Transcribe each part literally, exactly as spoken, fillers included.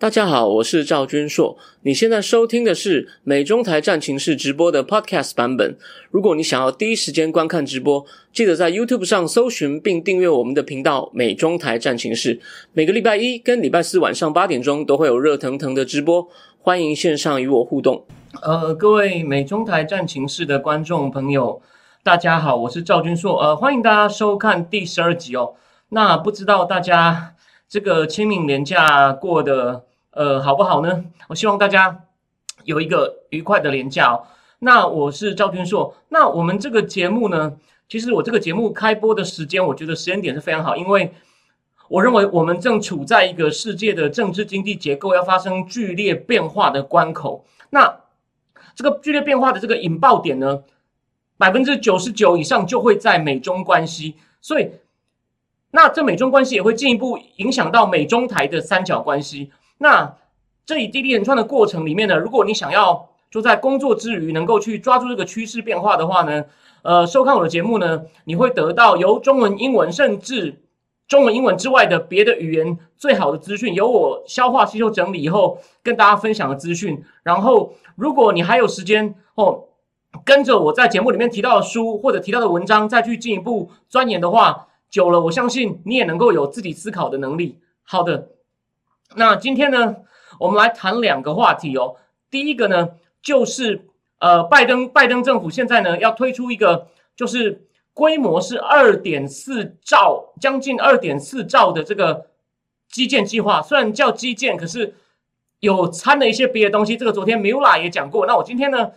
大家好，我是赵君硕，你现在收听的是美中台战情室直播的 podcast 版本。如果你想要第一时间观看直播，记得在 YouTube 上搜寻并订阅我们的频道美中台战情室。每个礼拜一跟礼拜四晚上八点钟都会有热腾腾的直播，欢迎线上与我互动。呃，各位美中台战情室的观众朋友，大家好，我是赵君硕，呃，欢迎大家收看第十二集哦。那不知道大家这个清明连假过的呃，好不好呢？我希望大家有一个愉快的连假哦。那我是赵君硕。那我们这个节目呢，其实我这个节目开播的时间，我觉得时间点是非常好，因为我认为我们正处在一个世界的政治经济结构要发生剧烈变化的关口。那这个剧烈变化的这个引爆点呢，百分之九十九以上就会在美中关系，所以那这美中关系也会进一步影响到美中台的三角关系。那这一连串的过程里面呢，如果你想要就在工作之余能够去抓住这个趋势变化的话呢，呃，收看我的节目呢，你会得到由中文、英文甚至中文、英文之外的别的语言最好的资讯，由我消化、吸收、整理以后跟大家分享的资讯。然后，如果你还有时间哦，跟着我在节目里面提到的书或者提到的文章再去进一步钻研的话，久了我相信你也能够有自己思考的能力。好的。那今天呢，我们来谈两个话题哦。第一个呢，就是呃，拜登拜登政府现在呢要推出一个，就是规模是 二点四兆，将近 二点四兆的这个基建计划。虽然叫基建，可是有掺了一些别的东西。这个昨天 Mula 也讲过。那我今天呢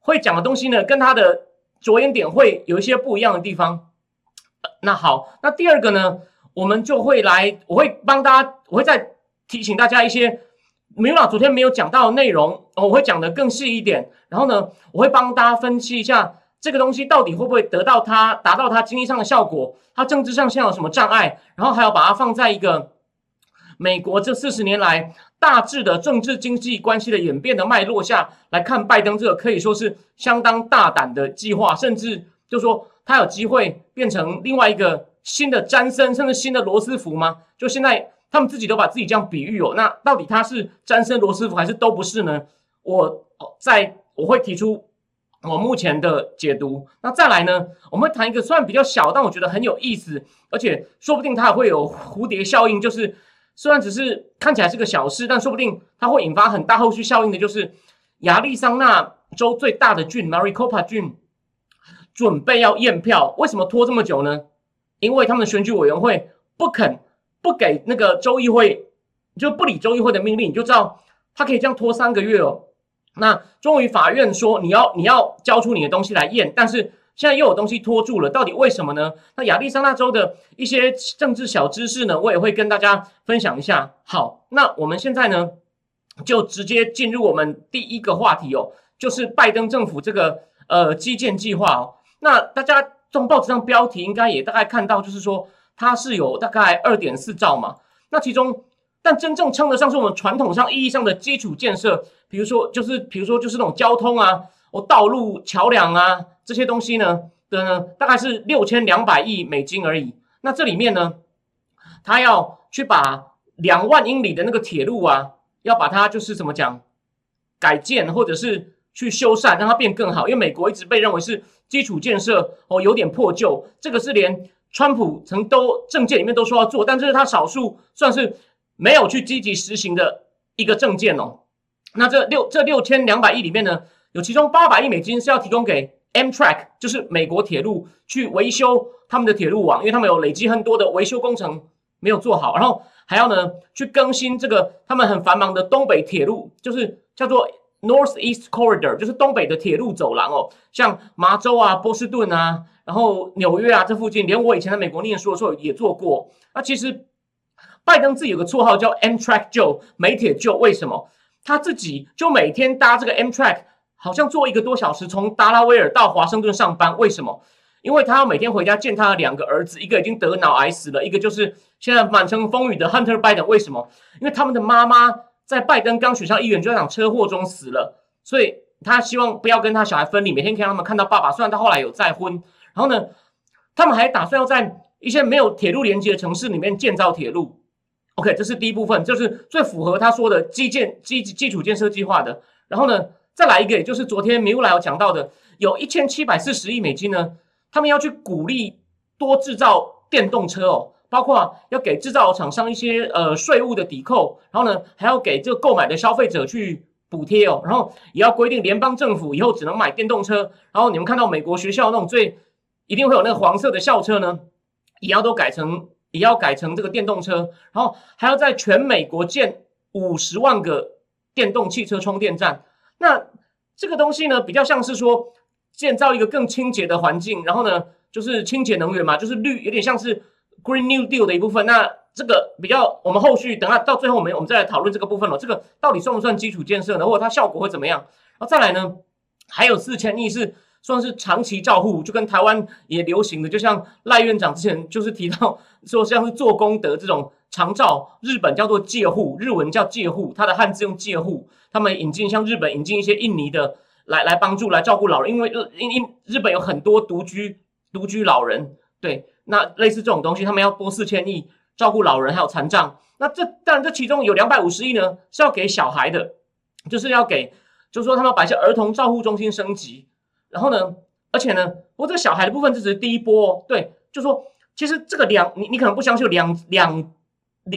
会讲的东西呢，跟他的着眼点会有一些不一样的地方。呃、那好，那第二个呢，我们就会来，我会帮大家，我会在。提醒大家一些米拉昨天没有讲到的内容，我会讲的更细一点。然后呢，我会帮大家分析一下这个东西到底会不会得到它达到它经济上的效果，它政治上现在有什么障碍，然后还要把它放在一个美国这四十年来大致的政治经济关系的演变的脉络下来看。拜登这个可以说是相当大胆的计划，甚至就说它有机会变成另外一个新的詹森，甚至新的罗斯福吗？就现在。他们自己都把自己这样比喻哦，那到底他是詹森、罗斯福还是都不是呢？我在我会提出我目前的解读。那再来呢，我们会谈一个虽然比较小，但我觉得很有意思，而且说不定它会有蝴蝶效应，就是虽然只是看起来是个小事，但说不定它会引发很大后续效应的，就是亚利桑那州最大的郡 Maricopa 郡准备要验票，为什么拖这么久呢？因为他们的选举委员会不肯。不给那个州议会，就不理州议会的命令，你就知道他可以这样拖三个月哦。那终于法院说你要你要交出你的东西来验，但是现在又有东西拖住了，到底为什么呢？那亚利桑那州的一些政治小知识呢，我也会跟大家分享一下。好，那我们现在呢就直接进入我们第一个话题哦，就是拜登政府这个呃基建计划哦。那大家从报纸上标题应该也大概看到，就是说。它是有大概 二点四兆嘛，那其中但真正称得上是我们传统上意义上的基础建设，比如说就是比如说就是那种交通啊、哦、道路、桥梁啊这些东西呢的呢，大概是六千两百亿美金而已。那这里面呢，它要去把两万英里的那个铁路啊，要把它就是怎么讲改建或者是去修缮，让它变更好，因为美国一直被认为是基础建设哦有点破旧，这个是连。川普曾都政见里面都说要做，但这是他少数算是没有去积极实行的一个政见哦。那这六这六千两百亿里面呢，有其中八百亿美金是要提供给 Amtrak， 就是美国铁路去维修他们的铁路网，因为他们有累积很多的维修工程没有做好，然后还要呢去更新这个他们很繁忙的东北铁路，就是叫做 Northeast Corridor， 就是东北的铁路走廊哦，像麻州啊、波士顿啊。然后纽约啊，这附近连我以前在美国念书的时候也做过。那其实拜登自己有个绰号叫 Amtrak Joe， 美铁 Joe。为什么他自己就每天搭这个 Amtrak， 好像坐一个多小时，从达拉威尔到华盛顿上班？为什么？因为他要每天回家见他的两个儿子，一个已经得脑癌死了，一个就是现在满城风雨的 Hunter Biden。为什么？因为他们的妈妈在拜登刚选上议员就在场车祸中死了，所以他希望不要跟他小孩分离，每天可以让他们看到爸爸。虽然他后来有再婚。然后呢，他们还打算要在一些没有铁路连接的城市里面建造铁路， OK， 这是第一部分，就是最符合他说的基建基基础建设计划的。然后呢，再来一个，也就是昨天米乌莱有讲到的，有一千七百四十亿美金呢，他们要去鼓励多制造电动车哦，包括要给制造厂商一些呃税务的抵扣，然后呢，还要给这个购买的消费者去补贴哦，然后也要规定联邦政府以后只能买电动车。然后你们看到美国学校那种最一定会有那个黄色的校车呢，也要都改成。也要改成这个电动车，然后还要在全美国建五十万个电动汽车充电站。那这个东西呢，比较像是说建造一个更清洁的环境，然后呢，就是清洁能源嘛，就是绿，有点像是 Green New Deal 的一部分。那这个比较，我们后续等下到最后，我们我们再来讨论这个部分了。这个到底算不算基础建设呢？或者它效果会怎么样？然后再来呢，还有四千亿是。算是长期照护，就跟台湾也流行的，就像赖院长之前就是提到说，像是做功德这种长照，日本叫做介护，日文叫介护，它的汉字用介护。他们引进像日本引进一些印尼的来来帮助来照顾老人，因为因因日本有很多独居独居老人，对，那类似这种东西，他们要拨四千亿照顾老人还有残障。那这当然这其中有两百五十亿呢是要给小孩的，就是要给，就是说他们把一些儿童照护中心升级。然后呢？而且呢，不过这小孩的部分这只是第一波、哦，对，就说其实这个两，你你可能不相信，两两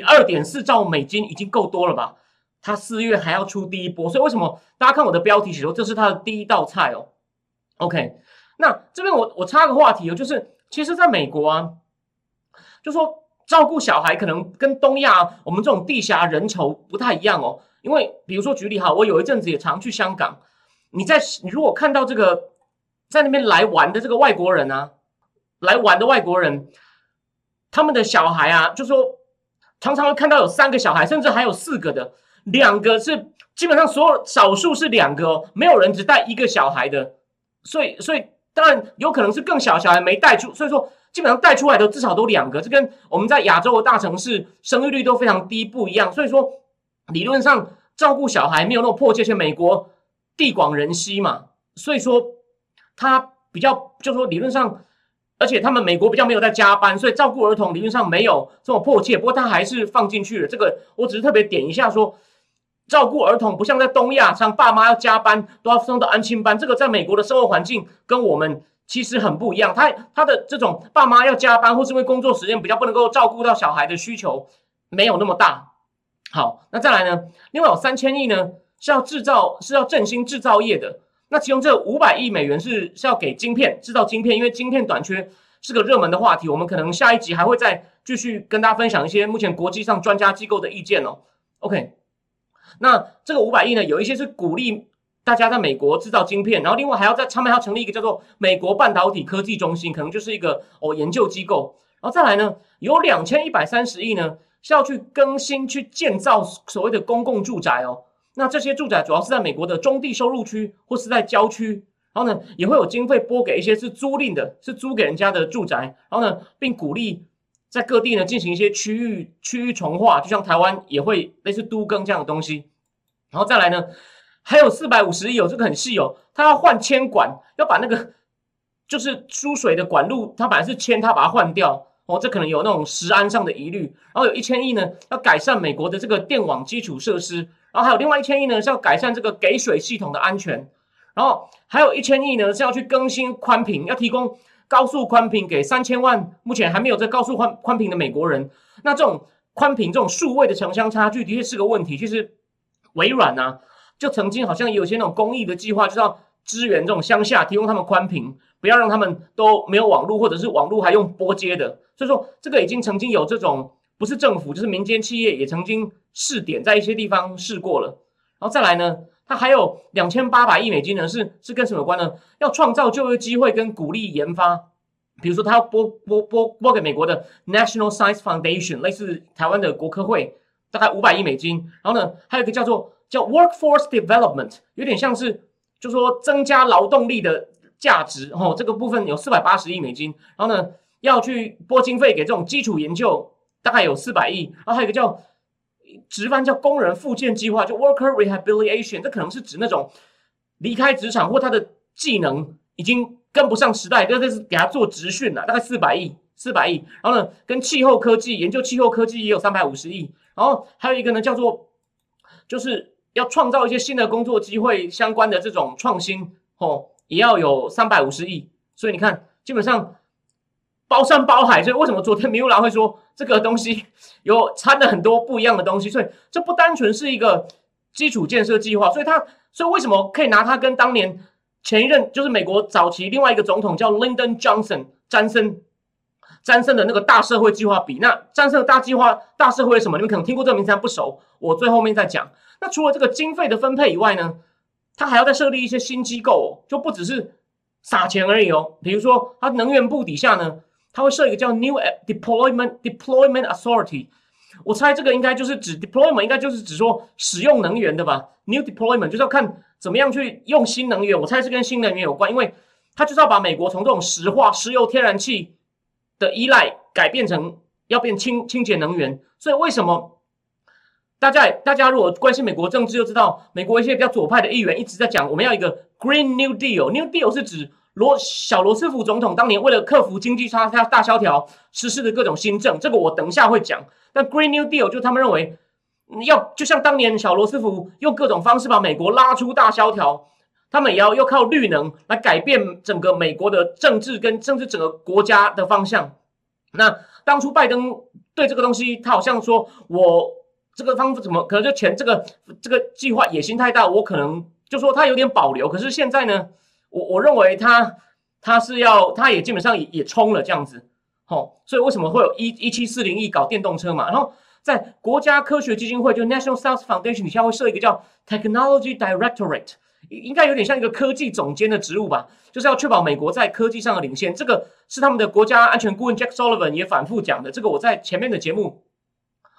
二点四兆美金已经够多了吧？他四月还要出第一波，所以为什么大家看我的标题写说这是他的第一道菜哦 ？OK， 那这边我我插个话题哦，就是其实在美国啊，就说照顾小孩可能跟东亚我们这种地狭人稠不太一样哦，因为比如说举例哈，我有一阵子也常去香港，你在你如果看到这个。在那边来玩的这个外国人啊，来玩的外国人，他们的小孩啊，就说常常会看到有三个小孩，甚至还有四个的，两个是基本上所有少数是两个哦，没有人只带一个小孩的，所以所以当然有可能是更小小孩没带出，所以说基本上带出来的至少都两个，这跟我们在亚洲的大城市生育率都非常低不一样，所以说理论上照顾小孩没有那么迫切，且美国地广人稀嘛，所以说。他比较，就是说理论上，而且他们美国比较没有在加班，所以照顾儿童理论上没有这么迫切。不过他还是放进去了。这个我只是特别点一下说，照顾儿童不像在东亚，像爸妈要加班都要送到安亲班，这个在美国的生活环境跟我们其实很不一样。他他的这种爸妈要加班，或是因为工作时间比较不能够照顾到小孩的需求没有那么大。好，那再来呢？另外有三千亿呢是要制造，是要振兴制造业的。那其中这五百亿美元是是要给晶片制造晶片，因为晶片短缺是个热门的话题，我们可能下一集还会再继续跟大家分享一些目前国际上专家机构的意见哦。OK， 那这个五百亿呢，有一些是鼓励大家在美国制造晶片，然后另外还要在他们还要成立一个叫做美国半导体科技中心，可能就是一个哦研究机构。然后再来呢，有两千一百三十亿呢是要去更新去建造所谓的公共住宅哦。那这些住宅主要是在美国的中低收入区或是在郊区，然后呢也会有经费拨给一些是租赁的，是租给人家的住宅，然后呢并鼓励在各地呢进行一些区域区域重划，就像台湾也会类似都更这样的东西。然后再来呢，还有四百五十亿哦，这个很细哦，他要换铅管，要把那个就是输水的管路，它本来是铅，它把它换掉哦，这可能有那种食安上的疑虑。然后有一千亿呢要改善美国的这个电网基础设施。然后还有另外一千亿呢，是要改善这个给水系统的安全。然后还有一千亿呢，是要去更新宽频，要提供高速宽频给三千万目前还没有这高速宽宽频的美国人。那这种宽频、这种数位的城乡差距的确是个问题。其实微软啊，就曾经好像也有些那种公益的计划，就是要支援这种乡下，提供他们宽频，不要让他们都没有网络，或者是网络还用拨接的。所以说，这个已经曾经有这种。不是政府，就是民间企业也曾经试点，在一些地方试过了。然后再来呢，它还有两千八百亿美金呢，是是跟什么有关呢？要创造就业机会跟鼓励研发，比如说它要拨拨拨拨给美国的 National Science Foundation， 类似台湾的国科会，大概五百亿美金。然后呢，还有一个叫做叫 Workforce Development， 有点像是就说增加劳动力的价值哦，这个部分有四百八十亿美金。然后呢，要去拨经费给这种基础研究。大概有四百亿，然后还有一个叫直翻叫工人复健计划，就 worker rehabilitation， 这可能是指那种离开职场或他的技能已经跟不上时代，这是给他做职训了，大概四百亿，四百亿。然后呢，跟气候科技研究气候科技也有三百五十亿，然后还有一个呢，叫做就是要创造一些新的工作机会相关的这种创新哦，也要有三百五十亿。所以你看，基本上包山包海。所以为什么昨天米乌拉会说这个东西有掺了很多不一样的东西？所以这不单纯是一个基础建设计划，所以它所以为什么可以拿它跟当年前一任就是美国早期另外一个总统叫 Lyndon Johnson 詹森。詹森的那个大社会计划比那詹森的大计划大社会是什么？你们可能听过这个名字，但不熟。我最后面再讲。那除了这个经费的分配以外呢，他还要再设立一些新机构哦，就不只是撒钱而已哦。比如说，他能源部底下呢，他会设一个叫 New Deployment Deployment Authority。我猜这个应该就是指 deployment， 应该就是指说使用能源的吧。New Deployment 就是要看怎么样去用新能源。我猜是跟新能源有关，因为他就是要把美国从这种石化、石油、天然气的依赖改变成要变清清洁能源。所以为什么大家大家如果关心美国政治就知道，美国一些比较左派的议员一直在讲我们要一个 Green New Deal。New Deal 是指罗小罗斯福总统当年为了克服经济差大萧条实施的各种新政，这个我等一下会讲。那 Green New Deal 就他们认为要就像当年小罗斯福用各种方式把美国拉出大萧条，他们也要又靠绿能来改变整个美国的政治跟甚至整个国家的方向。那当初拜登对这个东西，他好像说我这个方怎么可能就前这个这个计划野心太大，我可能就说他有点保留。可是现在呢，我我认为他他是要他也基本上也也冲了这样子，哦，所以为什么会有一一七四零亿搞电动车嘛？然后在国家科学基金会就 National Science Foundation 底下会设一个叫 Technology Directorate。应该有点像一个科技总监的职务吧，就是要确保美国在科技上的领先。这个是他们的国家安全顾问 Jack Sullivan 也反复讲的，这个我在前面的节目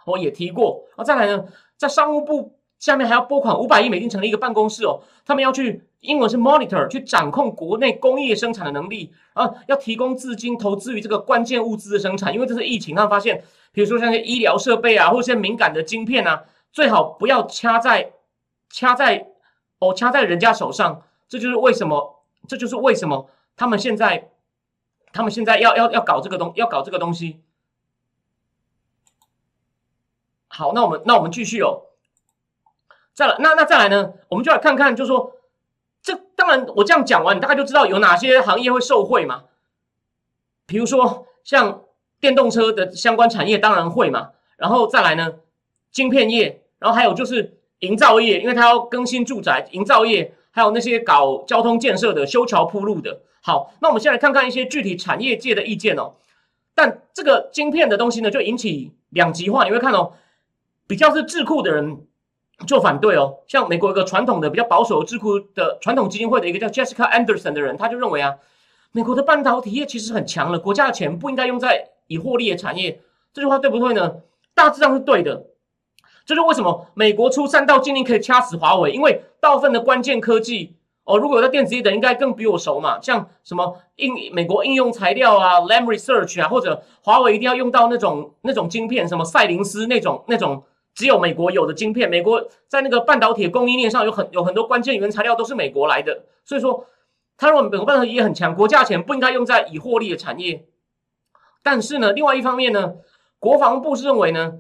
我也提过。啊，再来呢，在商务部下面还要拨款五百亿美金成立一个办公室哦，他们要去英文是 monitor 去掌控国内工业生产的能力啊，要提供资金投资于这个关键物资的生产，因为这是疫情，他们发现，比如说像一些医疗设备啊，或者一些敏感的晶片啊，最好不要掐在掐在。哦，掐在人家手上，这就是为什么，这就是为什么他们现在，他们现在要要要搞这个东，要搞这个东西。好，那我们那我们继续哦。再来，那那再来呢？我们就来看看，就说这当然，我这样讲完，你大概就知道有哪些行业会受惠嘛。比如说像电动车的相关产业，当然会嘛。然后再来呢，晶片业，然后还有就是。营造业，因为它要更新住宅，营造业还有那些搞交通建设的、修桥铺路的。好，那我们先来看看一些具体产业界的意见哦。但这个晶片的东西呢，就引起两极化。你会看哦，比较是智库的人就反对哦。像美国一个传统的比较保守智库的传统基金会的一个叫 Jessica Anderson 的人，他就认为啊，美国的半导体业其实很强了，国家的钱不应该用在已获利的产业。这句话对不对呢？大致上是对的。这就是为什么美国出三道禁令可以掐死华为，因为大部分的关键科技哦，如果有在电子业的，应该更比我熟嘛。像什么应美国应用材料啊 ，Lam Research 啊，或者华为一定要用到那种那种晶片，什么赛灵思那种那种只有美国有的晶片。美国在那个半导体供应链上有很有很多关键原材料都是美国来的，所以说他认为美国半导体也很强，国家钱不应该用在已获利的产业。但是呢，另外一方面呢，国防部是认为呢。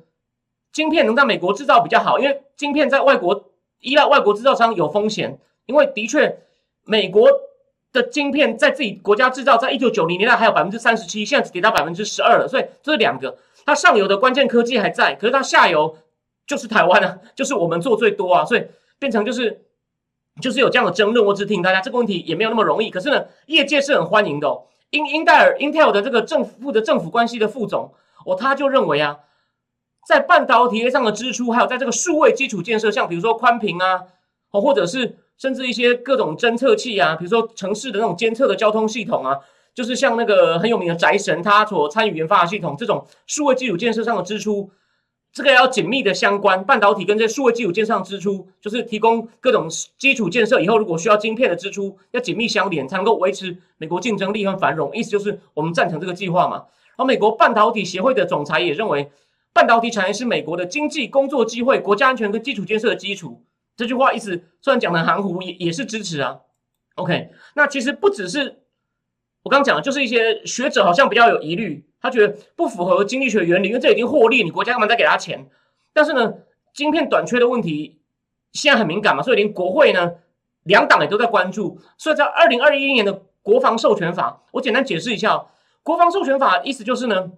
晶片能在美国制造比较好，因为晶片在外国依赖外国制造商有风险，因为的确美国的晶片在自己国家制造，在一九九零年代还有 百分之三十七， 现在只跌到 百分之十二 了，所以这是两个，它上游的关键科技还在，可是它下游就是台湾啊，就是我们做最多啊，所以变成就是就是有这样的争论。我只提醒大家这个问题也没有那么容易，可是呢业界是很欢迎的哦。英英特尔 Intel 的这个政府的政府关系的副总哦，他就认为啊，在半导体业上的支出，还有在这个数位基础建设，像比如说宽频啊，哦，或者是甚至一些各种侦测器啊，比如说城市的那种监测的交通系统啊，就是像那个很有名的宅神他所参与研发的系统，这种数位基础建设上的支出，这个要紧密的相关。半导体跟这数位基础建设上支出，就是提供各种基础建设以后，如果需要晶片的支出，要紧密相连，才能够维持美国竞争力和繁荣。意思就是我们赞成这个计划嘛。然后美国半导体协会的总裁也认为。半导体产业是美国的经济、工作机会、国家安全跟基础建设的基础。这句话意思虽然讲的含糊，也也是支持啊。OK， 那其实不只是我刚讲的，就是一些学者好像比较有疑虑，他觉得不符合经济学原理，因为这已经获利，你国家干嘛再给他钱？但是呢，晶片短缺的问题现在很敏感嘛，所以连国会呢，两党也都在关注。所以在二零二一年的国防授权法，我简单解释一下、哦，国防授权法意思就是呢，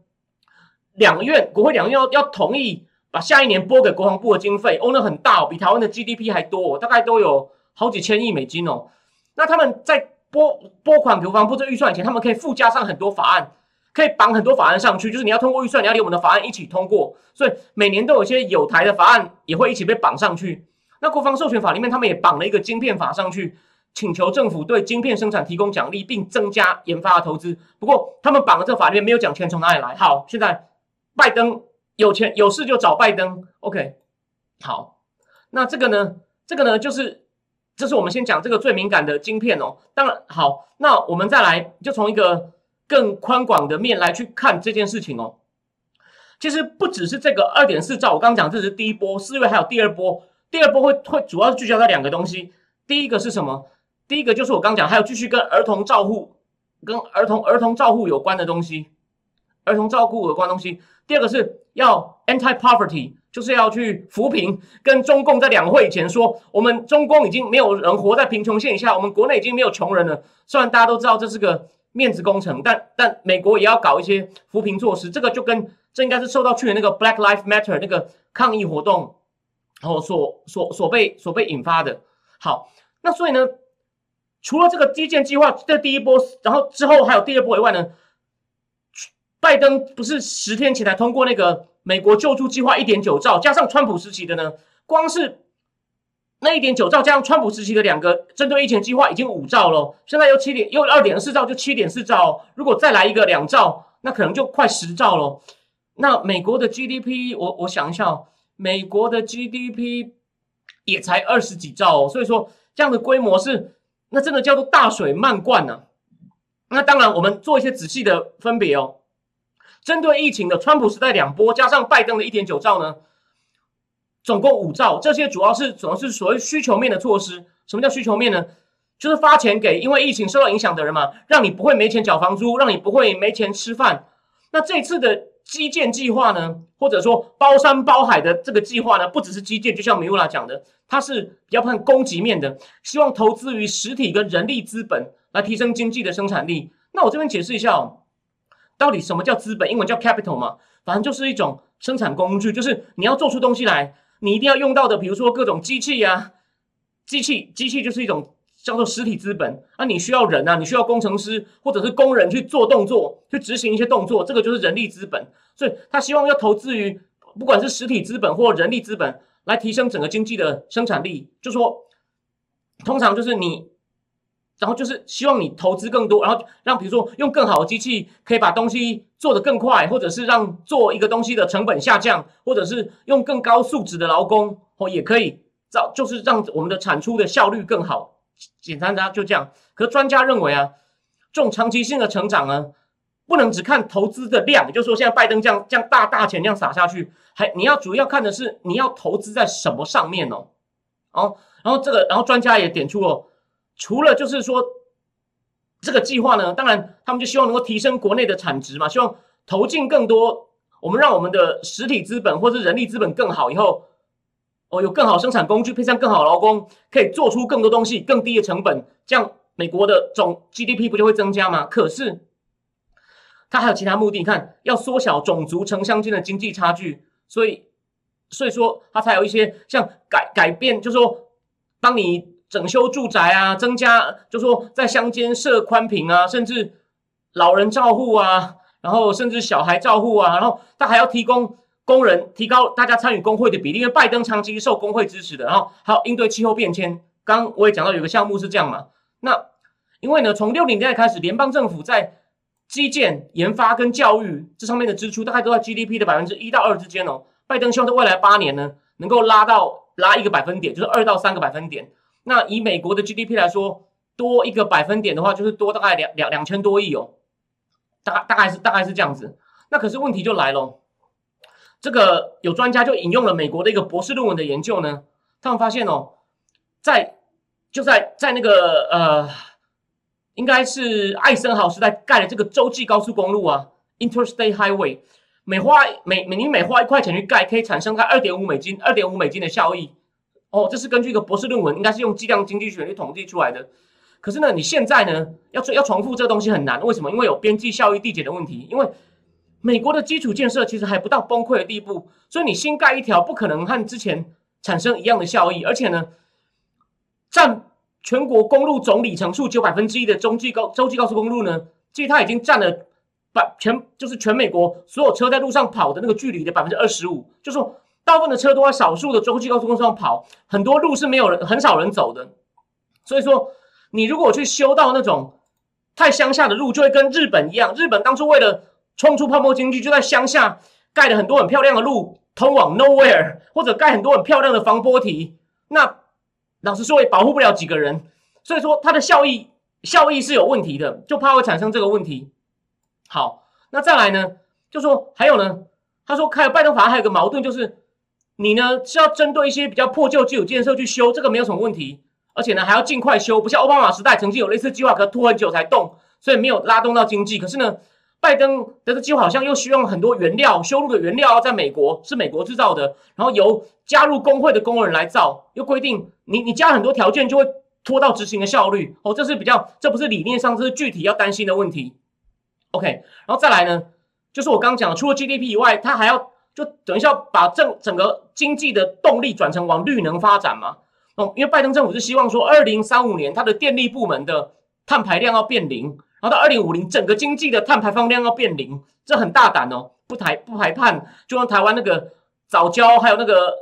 两院国会两院要要同意把下一年拨给国防部的经费，哦，那很大哦，比台湾的 G D P 还多、哦，大概都有好几千亿美金哦。那他们在拨拨款给国防部这预算以前，他们可以附加上很多法案。可以绑很多法案上去，就是你要通过预算，你要离我们的法案一起通过，所以每年都有一些有台的法案也会一起被绑上去。那国防授权法里面，他们也绑了一个晶片法上去，请求政府对晶片生产提供奖励，并增加研发的投资。不过他们绑的这法里面没有讲钱从哪里来。好，现在拜登有钱有事就找拜登。OK， 好，那这个呢？这个呢，就是这是我们先讲这个最敏感的晶片哦。当然，好，那我们再来就从一个更宽广的面来去看这件事情哦。其实不只是这个 二点四兆，我刚刚讲这是第一波，四月还有第二波。第二波会会主要聚焦在两个东西，第一个是什么？第一个就是我刚讲，还有继续跟儿童照护、跟儿童儿童照护有关的东西，儿童照顾有关的东西。第二个是要 anti-poverty， 就是要去扶贫。跟中共在两会以前说，我们中共已经没有人活在贫穷线以下，我们国内已经没有穷人了。虽然大家都知道这是个面子工程，但但美国也要搞一些扶贫措施，这个就跟这应该是受到去年那个 Black Lives Matter 那个抗议活动，然后所所所被所被引发的。好，那所以呢，除了这个基建计划的第一波，然后之后还有第二波以外呢，拜登不是十天前才通过那个美国救助计划 一点九兆，加上川普时期的呢，光是那 一点九兆加上川普时期的两个针对疫情计划已经五兆了，现在又七点又 二点四兆，就 七点四兆、哦。如果再来一个两兆，那可能就快十兆了。那美国的 G D P， 我我想一下、哦，美国的 G D P 也才二十几兆哦，所以说这样的规模是那真的叫做大水漫灌啊。那当然我们做一些仔细的分别哦。针对疫情的川普时代两波，加上拜登的 一点九兆呢，总共五兆，这些主要是主要是所谓需求面的措施。什么叫需求面呢？就是发钱给因为疫情受到影响的人嘛，让你不会没钱缴房租，让你不会没钱吃饭。那这次的基建计划呢，或者说包山包海的这个计划呢，不只是基建，就像米乌拉讲的，它是比较看供给面的，希望投资于实体跟人力资本来提升经济的生产力。那我这边解释一下哦，到底什么叫资本？英文叫 capital 嘛，反正就是一种生产工具，就是你要做出东西来。你一定要用到的，比如说各种机器啊，机器机器就是一种叫做实体资本啊，你需要人啊，你需要工程师或者是工人去做动作，去执行一些动作，这个就是人力资本。所以他希望要投资于不管是实体资本或人力资本来提升整个经济的生产力，就说通常就是你，然后就是希望你投资更多，然后让比如说用更好的机器可以把东西做得更快，或者是让做一个东西的成本下降，或者是用更高素质的劳工哦也可以造，就是让我们的产出的效率更好。简单的就这样。可是专家认为啊，这种长期性的成长呢，不能只看投资的量，也就是说现在拜登这样这样大大钱这样撒下去，还你要主要看的是你要投资在什么上面哦。哦，然后这个，然后专家也点出了。除了就是说这个计划呢，当然他们就希望能够提升国内的产值嘛，希望投进更多，我们让我们的实体资本或是人力资本更好以后，哦有更好生产工具配上更好劳工，可以做出更多东西，更低的成本，这样美国的总 G D P 不就会增加吗？可是它还有其他目的，你看要缩小种族城乡间的经济差距，所以所以说它才有一些像改改变，就是说当你整修住宅啊，增加就说在乡间设宽频啊，甚至老人照护啊，然后甚至小孩照护啊，然后他还要提供工人，提高大家参与工会的比例，因为拜登长期受工会支持的，然后还有应对气候变迁。刚刚我也讲到有个项目是这样嘛，那因为呢，从六零年代开始，联邦政府在基建、研发跟教育这上面的支出大概都在 G D P 的百分之一到二之间哦。拜登希望在未来八年呢，能够拉到拉一个百分点，就是二到三个百分点。那以美国的 G D P 来说，多一个百分点的话，就是多大概两两两千多亿哦，大大概是大概是这样子。那可是问题就来了，这个有专家就引用了美国的一个博士论文的研究呢，他们发现哦，在就在在那个呃，应该是艾森豪时代盖的这个洲际高速公路啊 ，Interstate Highway，每花每每你每花一块钱去盖，可以产生它二点五美金，二点五美金的效益。哦，这是根据一个博士论文，应该是用计量经济学去统计出来的。可是呢，你现在呢要要重复这个东西很难，为什么？因为有边际效益递减的问题。因为美国的基础建设其实还不到崩溃的地步，所以你新盖一条不可能和之前产生一样的效益。而且呢，占全国公路总里程数九百分之一的中际高洲际高速公路呢，其实它已经占了。全就是全美国所有车在路上跑的那个距离的百分之二十五，就是说大部分的车都在少数的洲际高速公路上跑，很多路是没有人很少人走的。所以说，你如果去修到那种太乡下的路，就会跟日本一样。日本当初为了冲出泡沫经济，就在乡下盖了很多很漂亮的路通往 nowhere， 或者盖很多很漂亮的防波堤。那老实说，也保护不了几个人。所以说，它的效益效益是有问题的，就怕会产生这个问题。好，那再来呢？就说还有呢，他说，还有拜登法还有个矛盾，就是你呢是要针对一些比较破旧基础建设去修，这个没有什么问题，而且呢还要尽快修，不像奥巴马时代曾经有类似计划，可拖很久才动，所以没有拉动到经济。可是呢，拜登的计划好像又需要很多原料，修路的原料要在美国是美国制造的，然后由加入工会的工人来造，又规定你你加很多条件就会拖到执行的效率。哦，这是比较，这不是理念上，这是具体要担心的问题。OK， 然后再来呢，就是我刚刚讲的，除了 G D P 以外，它还要就等于是要把整整个经济的动力转成往绿能发展嘛。哦，因为拜登政府是希望说，二零三五年它的电力部门的碳排量要变零，然后到二零五零整个经济的碳排放量要变零，这很大胆哦，不排不排碳，就像台湾那个藻礁，还有那个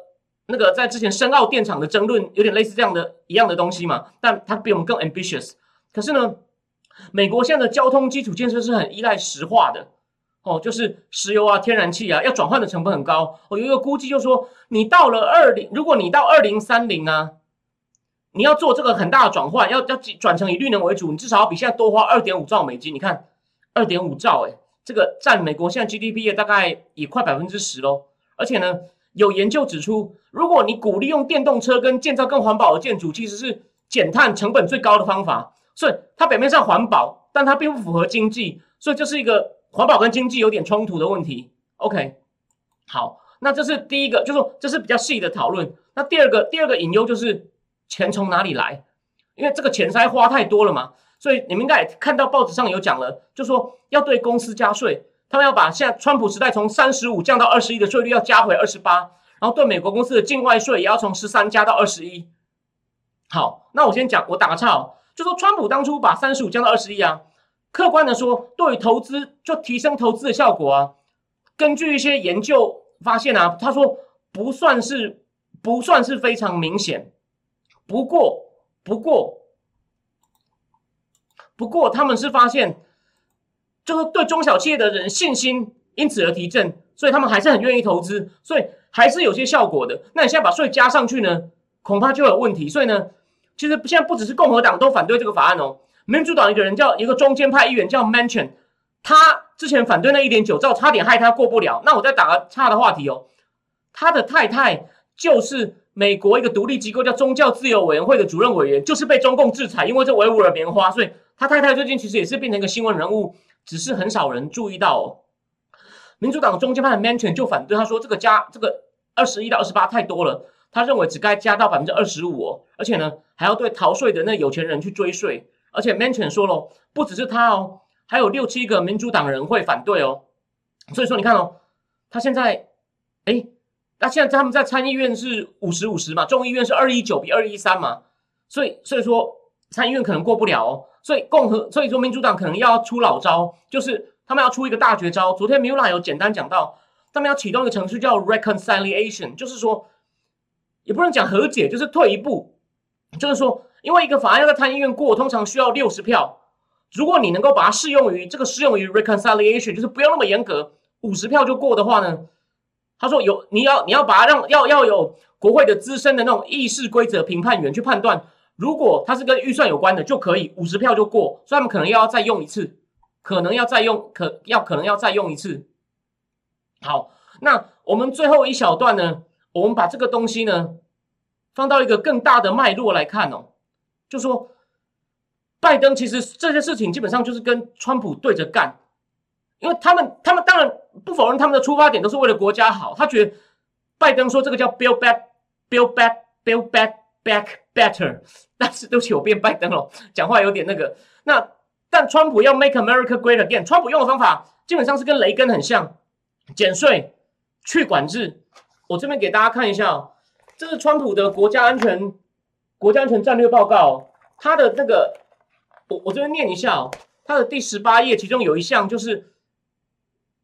那个在之前深澳电厂的争论，有点类似这样的一样的东西嘛。但它比我们更 ambitious。可是呢？美国现在的交通基础建设是很依赖石化的，哦，就是石油啊、天然气啊，要转换的成本很高。我、哦、有一个估计，就是说，你到了二零，如果你到二零三零啊，你要做这个很大的转换，要要转成以绿能为主，你至少要比现在多花二点五兆美金。你看，二点五兆、欸，哎，这个占美国现在 G D P 的大概也快百分之十喽。而且呢，有研究指出，如果你鼓励用电动车跟建造更环保的建筑，其实是减碳成本最高的方法。所以它表面上环保，但它并不符合经济，所以这是一个环保跟经济有点冲突的问题。OK， 好，那这是第一个，就是说这是比较细的讨论。那第二个，第二个隐忧就是钱从哪里来？因为这个钱实在花太多了嘛，所以你们应该也看到报纸上有讲了，就说要对公司加税，他们要把现在川普时代从三十五降到二十一的税率要加回二十八，然后对美国公司的境外税也要从十三加到二十一。好，那我先讲，我打个岔哦。就说川普当初把三十五降到二十一啊，客观的说，对于投资就提升投资的效果啊，根据一些研究发现啊，他说不算是不算是非常明显，不过不过不过他们是发现，就是对中小企业的人信心因此而提振，所以他们还是很愿意投资，所以还是有些效果的。那你现在把税加上去呢，恐怕就有问题，所以呢。其实现在不只是共和党都反对这个法案哦，民主党一个人叫一个中间派议员叫 Manchin， 他之前反对那 一点九 兆，差点害他过不了。那我再打个岔的话题哦，他的太太就是美国一个独立机构叫宗教自由委员会的主任委员，就是被中共制裁，因为这维吾尔棉花，所以他太太最近其实也是变成一个新闻人物，只是很少人注意到哦。民主党中间派的 Manchin 就反对，他说这个加这个二十一到二十八太多了。他认为只该加到 百分之二十五 哦，而且呢还要对逃税的那有钱人去追税，而且 Manchin 说了，不只是他哦，还有六七个民主党人会反对哦。所以说你看哦，他现在，哎，那现在他们在参议院是五十比五十嘛，众议院是二一九比二一三嘛，所以所以说参议院可能过不了哦，所以共和，所以说民主党可能要出老招，就是他们要出一个大绝招。昨天 Mula 有简单讲到，他们要启动一个程序叫 reconciliation， 就是说。也不能讲和解，就是退一步，就是说，因为一个法案要在参议院过，通常需要六十票。如果你能够把它适用于这个适用于 reconciliation， 就是不要那么严格， 五十票就过的话呢，他说有你要你要把它让要要有国会的资深的那种议事规则评判员去判断，如果它是跟预算有关的就可以五十票就过，所以他们可能要再用一次，可能要再用可要可能要再用一次。好，那我们最后一小段呢？我们把这个东西呢，放到一个更大的脉络来看哦，就说拜登其实这些事情基本上就是跟川普对着干，因为他们他们当然不否认他们的出发点都是为了国家好。他觉得拜登说这个叫 build back, build back, build back, back better。但是对不起，我变拜登了，讲话有点那个。那但川普要 make America great again， 川普用的方法基本上是跟雷根很像，减税、去管制。我这边给大家看一下、哦，这是川普的国家安全国家安全战略报告、哦，他的那个我我这边念一下哦。它的第十八页，其中有一项就是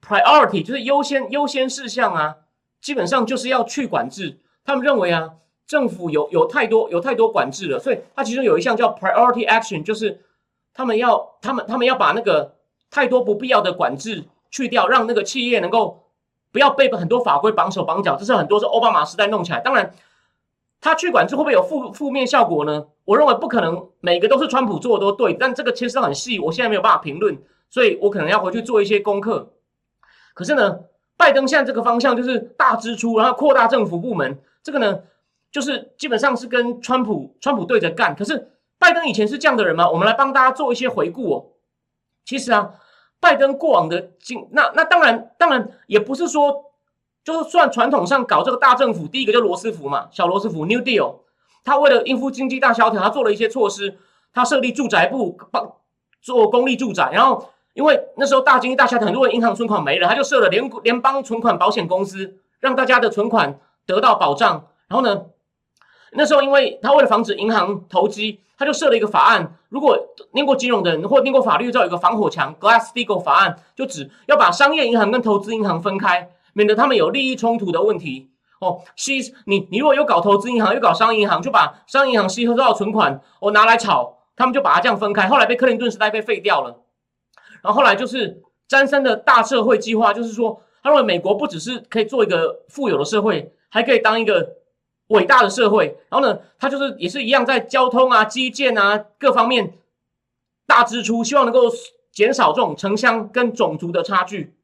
priority， 就是优先优先事项啊，基本上就是要去管制。他们认为啊，政府有有太多有太多管制了，所以它其中有一项叫 priority action， 就是他们要他们他们要把那个太多不必要的管制去掉，让那个企业能够不要被很多法规绑手绑脚。这是很多是奥巴马时代弄起来。当然，他去管制会不会有负负面效果呢？我认为不可能每个都是川普做的都对，但这个牵涉到很细，我现在没有办法评论，所以我可能要回去做一些功课。可是呢，拜登现在这个方向就是大支出，然后扩大政府部门，这个呢，就是基本上是跟川普川普对着干。可是拜登以前是这样的人吗？我们来帮大家做一些回顾哦。其实啊，拜登过往的经，那那当然当然也不是说，就是算传统上搞这个大政府，第一个就罗斯福嘛，小罗斯福 New Deal。他为了应付经济大萧条，他做了一些措施。他设立住宅部，帮做公立住宅。然后，因为那时候大经济大萧条，很多人银行存款没了，他就设了联联邦存款保险公司，让大家的存款得到保障。然后呢，那时候因为他为了防止银行投机，他就设了一个法案。如果念过金融的人或念过法律，知道有一个防火墙 （Glass-Steagall 法案），就指要把商业银行跟投资银行分开，免得他们有利益冲突的问题。哦，吸你你如果有搞投资银行，又搞商业银行，就把商业银行吸收到存款，哦拿来炒，他们就把它这样分开。后来被克林顿时代被废掉了。然后后来就是詹森的大社会计划，就是说他认为美国不只是可以做一个富有的社会，还可以当一个伟大的社会。然后呢，他就是也是一样在交通啊、基建啊各方面大支出，希望能够减少这种城乡跟种族的差距。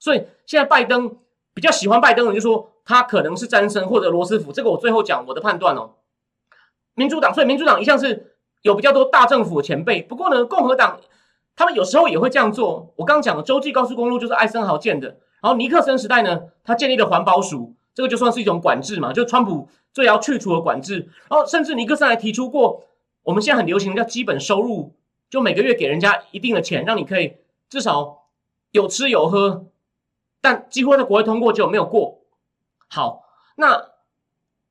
所以现在拜登比较喜欢拜登的人就说，他可能是詹森或者罗斯福，这个我最后讲我的判断哦。民主党，所以民主党一向是有比较多大政府的前辈，不过呢，共和党他们有时候也会这样做。我刚刚讲的洲际高速公路就是艾森豪建的，然后尼克森时代呢，他建立了环保署，这个就算是一种管制嘛，就川普最要去除的管制。然后甚至尼克森还提出过，我们现在很流行的叫基本收入，就每个月给人家一定的钱，让你可以至少有吃有喝，但几乎在国会通过，就没有过。好，那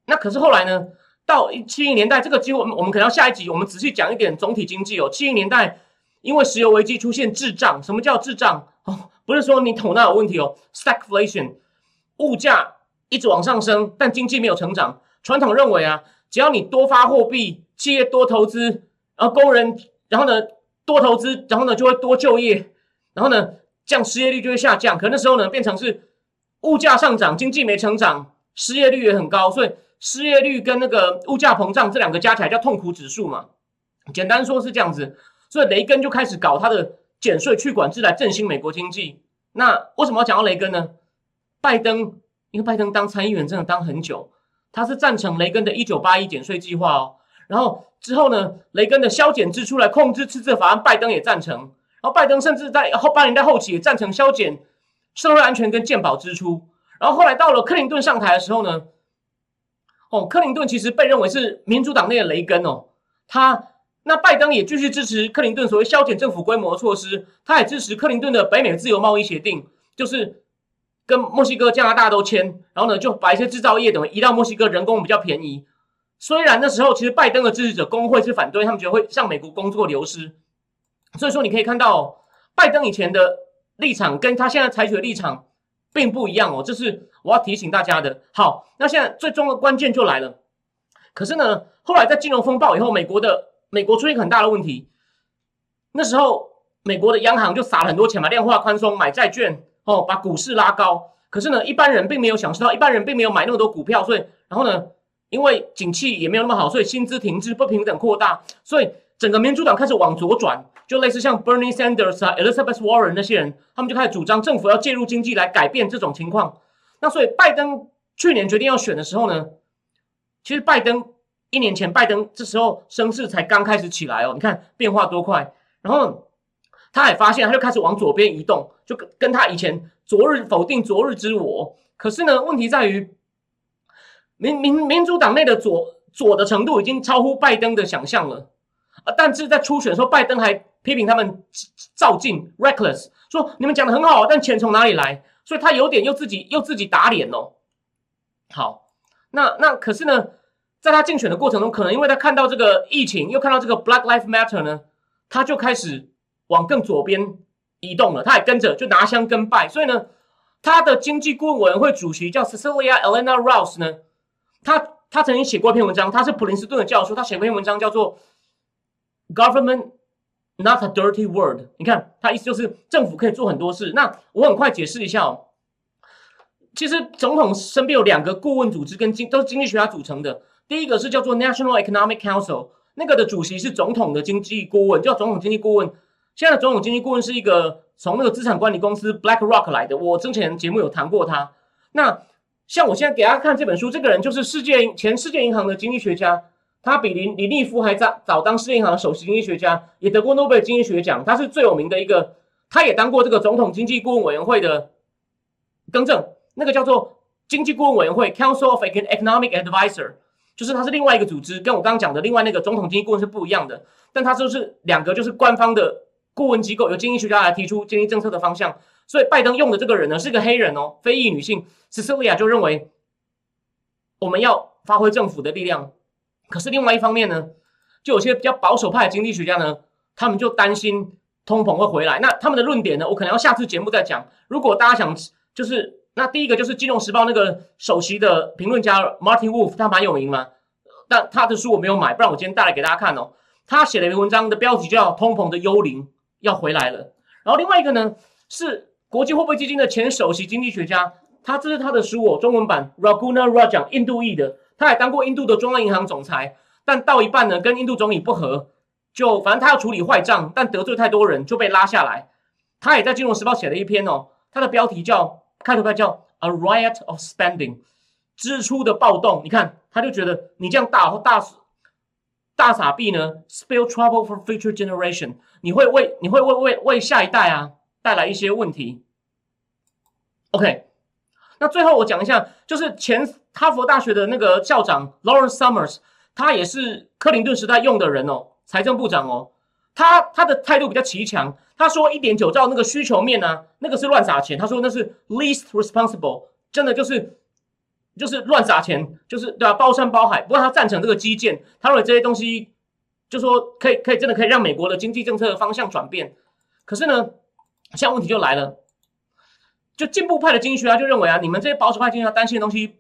那可是后来呢？到七零年代，这个机会我们可能要下一集，我们仔细讲一点总体经济哦。七零年代因为石油危机出现滞胀，什么叫滞胀？哦，不是说你头脑有问题哦 ，stagflation， 物价一直往上升，但经济没有成长。传统认为啊，只要你多发货币，企业多投资，然后工人，然后呢多投资，然后呢就会多就业，然后呢这样失业率就会下降。可那时候呢，变成是物价上涨，经济没成长，失业率也很高，所以失业率跟那个物价膨胀这两个加起来叫痛苦指数嘛。简单说是这样子，所以雷根就开始搞他的减税去管制来振兴美国经济。那为什么要讲到雷根呢？拜登，因为拜登当参议员真的当很久，他是赞成雷根的一九八一减税计划哦。然后之后呢，雷根的削减支出来控制赤字法案，拜登也赞成。然后拜登甚至在八十年代后期也赞成削减社会安全跟健保支出。然后后来到了克林顿上台的时候呢，哦，克林顿其实被认为是民主党内的雷根哦。他那拜登也继续支持克林顿所谓削减政府规模的措施，他也支持克林顿的北美自由贸易协定，就是跟墨西哥、加拿大都签，然后呢就把一些制造业等移到墨西哥，人工比较便宜。虽然那时候其实拜登的支持者工会是反对，他们觉得会让美国工作流失。所以说你可以看到、哦、拜登以前的立场跟他现在采取的立场并不一样哦，这是我要提醒大家的。好，那现在最终的关键就来了。可是呢，后来在金融风暴以后，美国的美国出现很大的问题。那时候美国的央行就撒了很多钱嘛，量化宽松、买债券哦，把股市拉高。可是呢，一般人并没有享受到，一般人并没有买那么多股票，所以然后呢，因为景气也没有那么好，所以薪资停滞、不平等扩大，所以整个民主党开始往左转。就类似像 Bernie Sanders 啊、Elizabeth Warren 那些人，他们就开始主张政府要介入经济来改变这种情况。那所以拜登去年决定要选的时候呢，其实拜登一年前，拜登这时候声势才刚开始起来哦，你看变化多快。然后他也发现，他就开始往左边移动，就跟他以前昨日否定昨日之我。可是呢，问题在于民民民主党内的左左的程度已经超乎拜登的想象了啊！但是在初选的时候，拜登还批评他们躁进 （reckless）， 说你们讲的很好，但钱从哪里来？所以他有点又自己又自己打脸哦。好，那那可是呢，在他竞选的过程中，可能因为他看到这个疫情，又看到这个 Black Lives Matter 呢，他就开始往更左边移动了。他也跟着就拿香跟拜，所以呢，他的经济顾问委员会主席叫 Cecilia Elena Rouse 呢，他他曾经写过一篇文章，他是普林斯顿的教授，他写过一篇文章叫做 Government Not a Dirty Word。你看，他意思就是政府可以做很多事。那我很快解释一下哦。其实总统身边有两个顾问组织跟经都是经济学家组成的。第一个是叫做 National Economic Council， 那个的主席是总统的经济顾问，叫总统经济顾问。现在的总统经济顾问是一个从那个资产管理公司 BlackRock 来的，我之前节目有谈过他。那像我现在给大家看这本书，这个人就是世界前世界银行的经济学家，他比林李立夫还早早当世界银行的首席经济学家，也得过诺贝尔经济学奖。他是最有名的一个，他也当过这个总统经济顾问委员会的更正，那个叫做经济顾问委员会 Council of Economic Advisor。就是它是另外一个组织，跟我刚刚讲的另外那个总统经济顾问是不一样的，但它就是两个就是官方的顾问机构，由经济学家来提出经济政策的方向。所以拜登用的这个人呢是个黑人哦，非裔女性 Cecilia 就认为我们要发挥政府的力量。可是另外一方面呢，就有些比较保守派的经济学家呢，他们就担心通膨会回来。那他们的论点呢，我可能要下次节目再讲。如果大家想就是。那第一个就是《金融时报》那个首席的评论家 Martin Wolf， 他蛮有名嘛，但他的书我没有买，不然我今天带来给大家看哦。他写了一篇文章的标题叫《通膨的幽灵要回来了》。然后另外一个呢是国际货币基金的前首席经济学家，他这是他的书哦，中文版 Raghuram Rajan， 印度裔的，他也当过印度的中央银行总裁，但到一半呢跟印度总理不合，就反正他要处理坏账，但得罪太多人就被拉下来。他也在《金融时报》写了一篇哦，他的标题叫。开头叫 A Riot of Spending， 支出的暴动。你看，他就觉得你这样大大大撒币呢 ，spill trouble for future generation， 你会为你会为为为下一代啊带来一些问题。OK， 那最后我讲一下，就是前哈佛大学的那个校长 Lawrence Summers， 他也是克林顿时代用的人哦，财政部长哦，他他的态度比较奇强。他说 一点九 兆那个需求面啊，那个是乱撒钱。他说那是 least responsible， 真的就是就是乱撒钱，就是对啊，包山包海。不过他赞成这个基建，他认为这些东西就说可以可以真的可以让美国的经济政策的方向转变。可是呢，现在问题就来了，就进步派的经济学家就认为啊，你们这些保守派经济学家担心的东西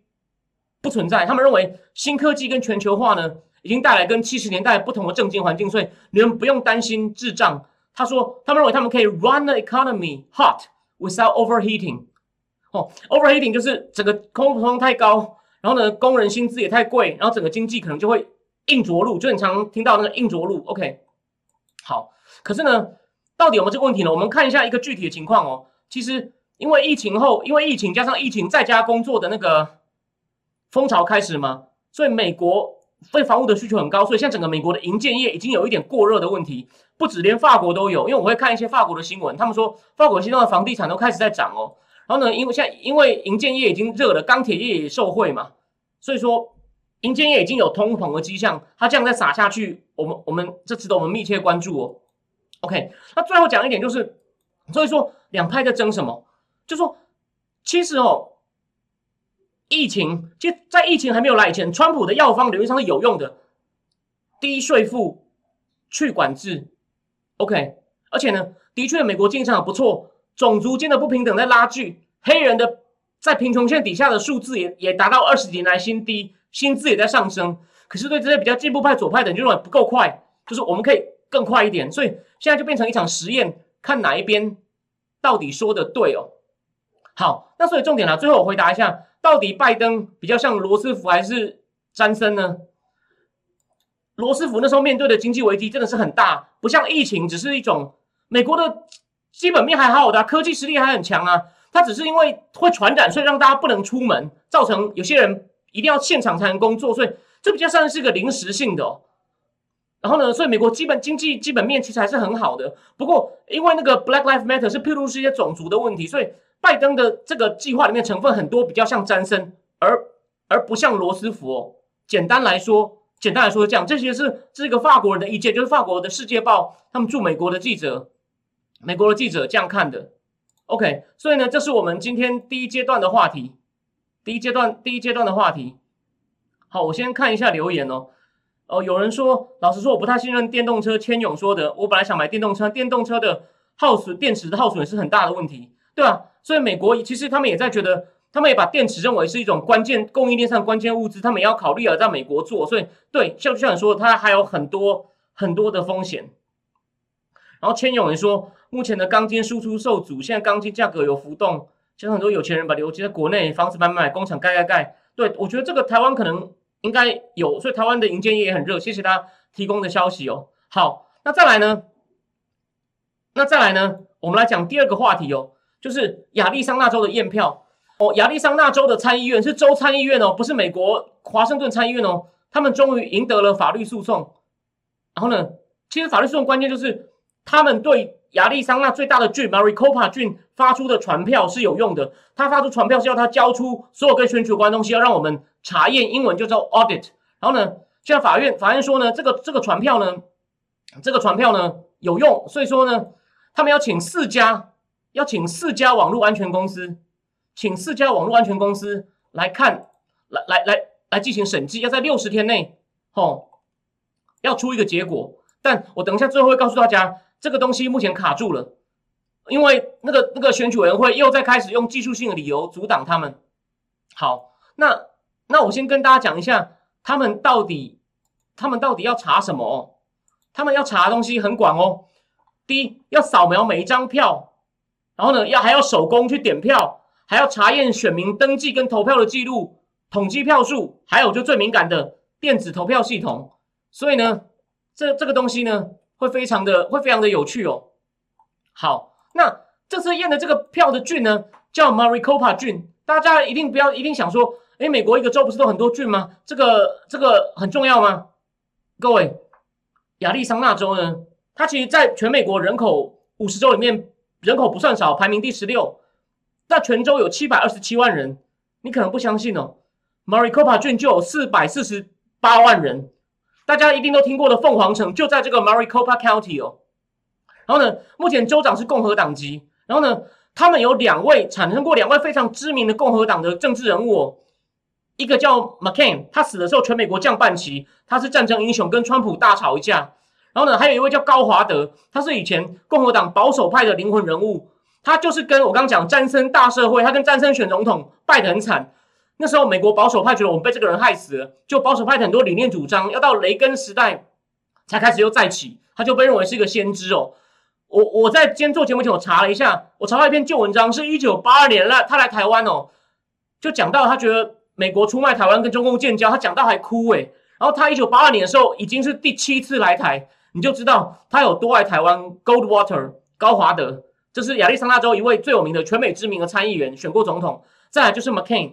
不存在。他们认为新科技跟全球化呢，已经带来跟七十年代不同的政经环境，所以你们不用担心滞胀。他说，他们认为他们可以 run the economy hot without overheating。哦 ，overheating 就是整个通膨太高，然后呢，工人薪资也太贵，然后整个经济可能就会硬着陆，就很常听到那个硬着陆。OK， 好，可是呢，到底有没有这个问题呢？我们看一下一个具体的情况哦。其实因为疫情后，因为疫情加上疫情在家工作的那个风潮开始嘛，所以美国。对房屋的需求很高，所以现在整个美国的营建业已经有一点过热的问题，不止连法国都有。因为我会看一些法国的新闻，他们说法国现在的房地产都开始在涨哦。然后呢，因为现在因为营建业已经热了，钢铁业也受惠嘛，所以说营建业已经有通膨的迹象。它这样再撒下去，我们我们这值得我们密切关注哦。OK， 那最后讲一点就是，所以说两派在争什么？就说其实哦。疫情，其实在疫情还没有来以前，川普的药方理论上是有用的，低税负、去管制 ，OK。而且呢，的确美国经济上不错，种族间的不平等在拉锯，黑人的在贫穷线底下的数字也也达到二十几年来新低，薪资也在上升。可是对这些比较进步派、左派的人就认为不够快，就是我们可以更快一点。所以现在就变成一场实验，看哪一边到底说的对哦。好，那所以重点啦，最后我回答一下。到底拜登比较像罗斯福还是詹森呢？罗斯福那时候面对的经济危机真的是很大，不像疫情，只是一种美国的基本面还好好的、啊，科技实力还很强啊。它只是因为会传染，所以让大家不能出门，造成有些人一定要现场才能工作，所以这比较像是个临时性的、哦。然后呢，所以美国基本经济基本面其实还是很好的，不过因为那个 Black Lives Matter 是披露是一些种族的问题，所以。拜登的这个计划里面成分很多比较像詹森，而而不像罗斯福哦。简单来说，简单来说是这样，这些是这个法国人的意见，就是法国的《世界报》他们驻美国的记者，美国的记者这样看的。OK， 所以呢，这是我们今天第一阶段的话题，第一阶段第一阶段的话题。好，我先看一下留言哦。哦，有人说，老实说，我不太信任电动车。千勇说的，我本来想买电动车，电动车的耗损，电池的耗损是很大的问题，对吧？所以美国其实他们也在觉得，他们也把电池认为是一种关键供应链上关键物资，他们也要考虑啊，在美国做。所以，对，像就像你说，它还有很多很多的风险。然后千勇也说，目前的钢筋输出受阻，现在钢筋价格有浮动，像很多有钱人把留在国内，房子买买，工厂盖盖盖。对，我觉得这个台湾可能。应该有，所以台湾的营建业也很热，谢谢大家提供的消息哦。好，那再来呢？那再来呢？我们来讲第二个话题哦，就是亚利桑那州的验票哦。亚利桑那州的参议院是州参议院哦，不是美国华盛顿参议院哦。他们终于赢得了法律诉讼。然后呢，其实法律诉讼关键就是他们对亚利桑那最大的郡 Maricopa 郡发出的传票是有用的。他发出传票是要他交出所有跟选举有关的东西，要让我们。查验，英文就叫 audit。然后呢，现在法院法院说呢，这个这个传票呢，这个传票呢有用，所以说呢，他们要请四家，要请四家网络安全公司，请四家网络安全公司来看，来来来来进行审计，要在六十天内，哦，要出一个结果。但我等一下最后会告诉大家，这个东西目前卡住了，因为那个那个选举委员会又在开始用技术性的理由阻挡他们。好，那。那我先跟大家讲一下，他们到底他们到底要查什么哦？他们要查的东西很广哦。第一，要扫描每一张票，然后呢，要还要手工去点票，还要查验选民登记跟投票的记录，统计票数，还有就最敏感的电子投票系统。所以呢，这这个东西呢，会非常的会非常的有趣哦。好，那这次验的这个票的郡呢，叫 Maricopa 郡，大家一定不要一定想说。哎，美国一个州不是都很多郡吗？这个这个很重要吗？各位，亚利桑那州呢，它其实在全美国人口五十州里面，人口不算少，排名第十六，在全州有七百二十七万人。你可能不相信哦 ，Maricopa 郡就有四百四十八万人。大家一定都听过的凤凰城就在这个 Maricopa County 哦。然后呢，目前州长是共和党籍。然后呢，他们有两位产生过两位非常知名的共和党的政治人物哦。一个叫 McCain， 他死的时候全美国降半旗，他是战争英雄，跟川普大吵一架。然后呢，还有一位叫高华德，他是以前共和党保守派的灵魂人物，他就是跟我刚讲詹森大社会，他跟詹森选总统败得很惨。那时候美国保守派觉得我们被这个人害死了，就保守派很多理念主张要到雷根时代才开始又再起，他就被认为是一个先知哦。我我在今天做节目前我查了一下，我查到一篇旧文章，是一九八二年了，他来台湾哦，就讲到他觉得。美国出卖台湾跟中共建交，他讲到还哭诶、欸、然后他一九八二年的时候已经是第七次来台，你就知道他有多爱台湾。Goldwater 高华德，这是亚利桑那州一位最有名的全美知名的参议员，选过总统。再来就是 McCain，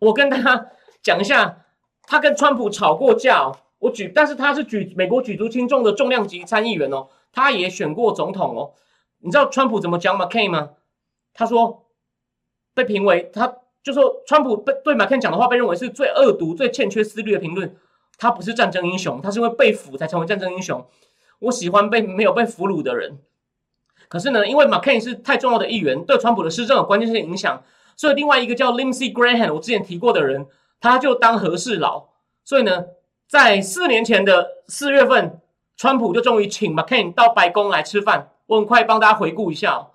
我跟大家讲一下，他跟川普吵过架哦。我举，但是他是举美国举足轻重的重量级参议员哦，他也选过总统哦。你知道川普怎么讲 McCain 吗？他说被评为他。就说川普被对马克讲的话被认为是最恶毒、最欠缺思虑的评论。他不是战争英雄，他是因为被俘才成为战争英雄。我喜欢被没有被俘虏的人。可是呢，因为马克是太重要的议员，对川普的施政有关键性的影响，所以另外一个叫 Lindsey Graham， 我之前提过的人，他就当和事佬。所以呢，在四年前的四月份，川普就终于请马克到白宫来吃饭。我很快帮大家回顾一下、哦，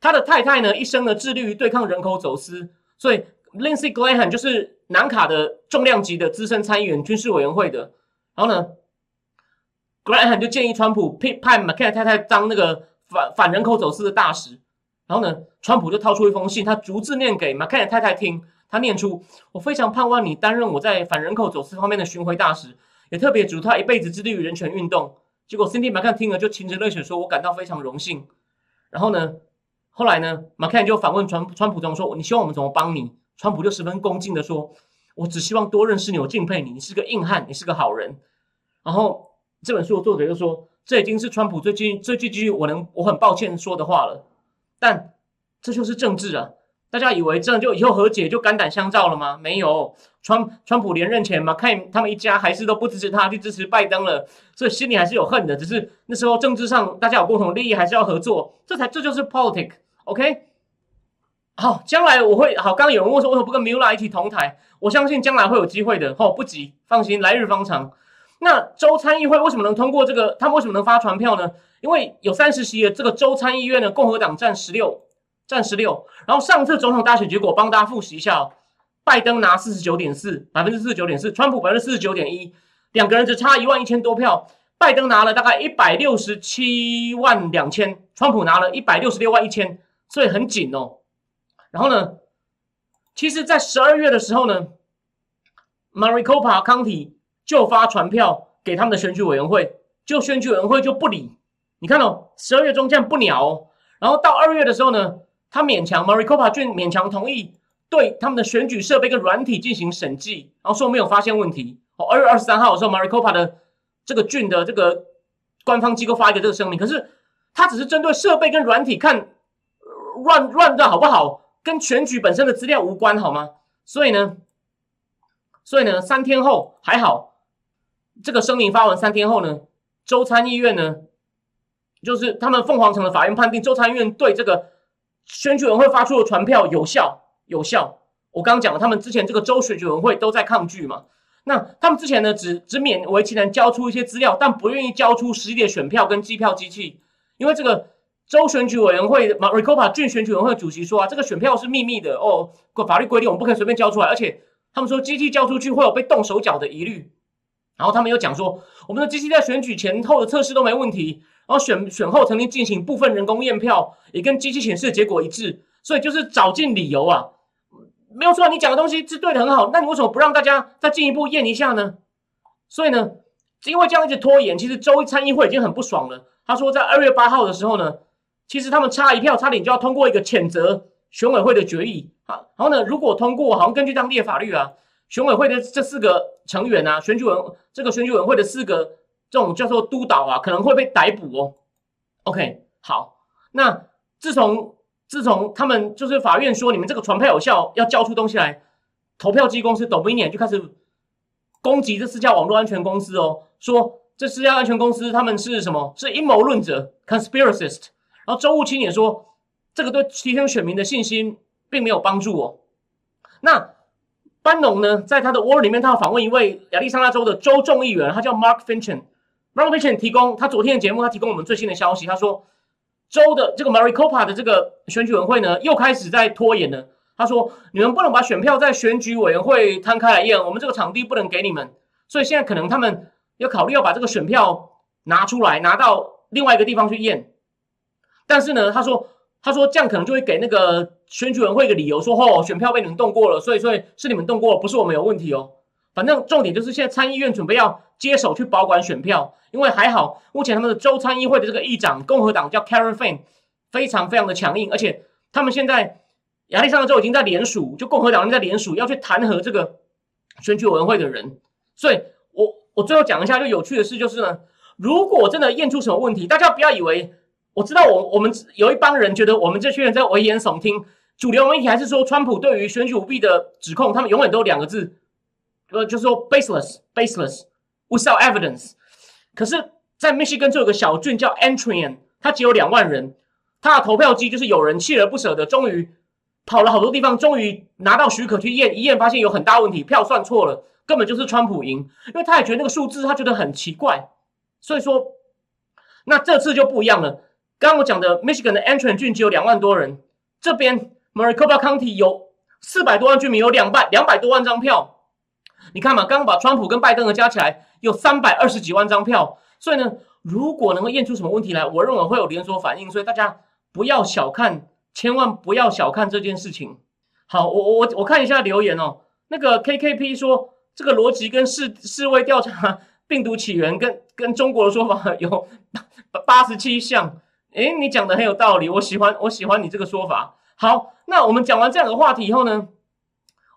他的太太呢，一生呢致力于对抗人口走私。所以 ，Lindsey Graham 就是南卡的重量级的资深参议员，军事委员会的。然后呢 ，Graham 就建议川普派 McCain 太太当那个反反人口走私的大使。然后呢，川普就掏出一封信，他逐字念给 McCain 太太听。他念出：“我非常盼望你担任我在反人口走私方面的巡回大使，也特别嘱托他一辈子致力于人权运动。”结果 ，Cindy McCain 听了就噙着泪水说：“我感到非常荣幸。”然后呢？后来呢，马凯就反问川川普总说：“你希望我们怎么帮你？”川普就十分恭敬的说：“我只希望多认识你，我敬佩你，你是个硬汉，你是个好人。”然后这本书的作者就说：“这已经是川普最近最近句我能我很抱歉说的话了。”但这就是政治啊！大家以为这样就以后和解就肝胆相照了吗？没有，川川普连任前嘛，看他们一家还是都不支持他，去支持拜登了，所以心里还是有恨的。只是那时候政治上大家有共同利益，还是要合作，这才这就是 politics。OK， 好，将来我会好。刚刚有人问说为什么不跟 Mula 一起同台？我相信将来会有机会的，哦，不急，放心，来日方长。那州参议会为什么能通过这个？他们为什么能发传票呢？因为有三十席的这个州参议院呢，共和党占十六，占十六。然后上次总统大选结果，帮大家复习一下哦，拜登拿四十九点四，百分之四十九点四，川普百分之四十九点一，两个人只差一万一千多票。拜登拿了大概一百六十七万两千，川普拿了一百六十六万一千，所以很紧哦。然后呢，其实，在十二月的时候呢 ，Maricopa County 就发传票给他们的选举委员会，就选举委员会就不理。你看哦，十二月中这样不鸟哦。然后到二月的时候呢，他勉强 Maricopa 郡勉强同意对他们的选举设备跟软体进行审计，然后说没有发现问题。哦，二月二十三号的时候 ，Maricopa 的这个郡的这个官方机构发一个这个声明，可是他只是针对设备跟软体看乱乱的好不好，跟选举本身的资料无关，好吗？所以呢，所以呢，三天后还好。这个声明发完三天后呢，州参议院呢，就是他们凤凰城的法院判定，州参议院对这个选举委员会发出的传票有效，有效。我刚刚讲了，他们之前这个州选举委员会都在抗拒嘛，那他们之前呢，只只勉为其难交出一些资料，但不愿意交出实际的选票跟计票机器，因为这个州选举委员会 Maricopa 郡选举委员会主席说啊，这个选票是秘密的哦，法律规定我们不可以随便交出来，而且他们说机器交出去会有被动手脚的疑虑。然后他们又讲说，我们的机器在选举前后的测试都没问题，然后选选后曾经进行部分人工验票，也跟机器显示的结果一致，所以就是找尽理由啊，没有错，你讲的东西是对的很好，那你为什么不让大家再进一步验一下呢？所以呢，因为这样一直拖延，其实州参议会已经很不爽了。他说，在二月八号的时候呢，其实他们差一票，差点就要通过一个谴责选委会的决议啊。然后呢，如果通过，好像根据当地的法律啊。选委会的这四个成员啊，选举委这个选举委员会的四个这种叫做督导啊，可能会被逮捕哦。OK， 好，那自从自从他们就是法院说你们这个传票有效，要交出东西来，投票机公司 Dominion 就开始攻击这四家网络安全公司哦，说这四家安全公司他们是什么？是阴谋论者 （conspiracist）。然后周务清也说，这个对提升选民的信心并没有帮助哦。那班农呢，在他的 Word 里面，他访问一位亚利桑那州的州众议员，他叫 Mark Finchem。Mark Finchem 提供他昨天的节目，他提供我们最新的消息。他说，州的这个 Maricopa 的这个选举委员会呢，又开始在拖延了。他说，你们不能把选票在选举委员会摊开来验，我们这个场地不能给你们。所以现在可能他们要考虑要把这个选票拿出来，拿到另外一个地方去验。但是呢，他说。他说：“这样可能就会给那个选举委员会一个理由说，说哦，选票被你们动过了，所以所以是你们动过了，不是我们有问题哦。反正重点就是现在参议院准备要接手去保管选票，因为还好目前他们的州参议会的这个议长，共和党叫 Karen Fann， 非常非常的强硬，而且他们现在亚利桑那州已经在联署，就共和党人在联署要去弹劾这个选举委员会的人。所以我我最后讲一下，就有趣的事就是呢，如果真的验出什么问题，大家不要以为。”我知道我，我我们有一帮人觉得我们这群人在危言耸听。主流媒体还是说，川普对于选举舞弊的指控，他们永远都有两个字，呃，就是说 baseless, baseless, without evidence。可是，在密西根州有个小郡叫 Antrim， 它只有两万人，它的投票机就是有人锲而不舍的，终于跑了好多地方，终于拿到许可去验，一验发现有很大问题，票算错了，根本就是川普赢，因为他也觉得那个数字他觉得很奇怪，所以说，那这次就不一样了。刚刚我讲的 ，Michigan 的 Antrim 郡只有两万多人，这边 Maricopa County 有四百多万居民，有两百两百多万张票。你看嘛，刚刚把川普跟拜登的加起来有三百二十几万张票，所以呢，如果能够验出什么问题来，我认为会有连锁反应，所以大家不要小看，千万不要小看这件事情。好，我我我看一下留言哦，那个 K K P 说这个逻辑跟世世卫调查病毒起源跟跟中国的说法有八十七项。诶，你讲的很有道理，我喜欢，我喜欢你这个说法。好，那我们讲完这样的话题以后呢，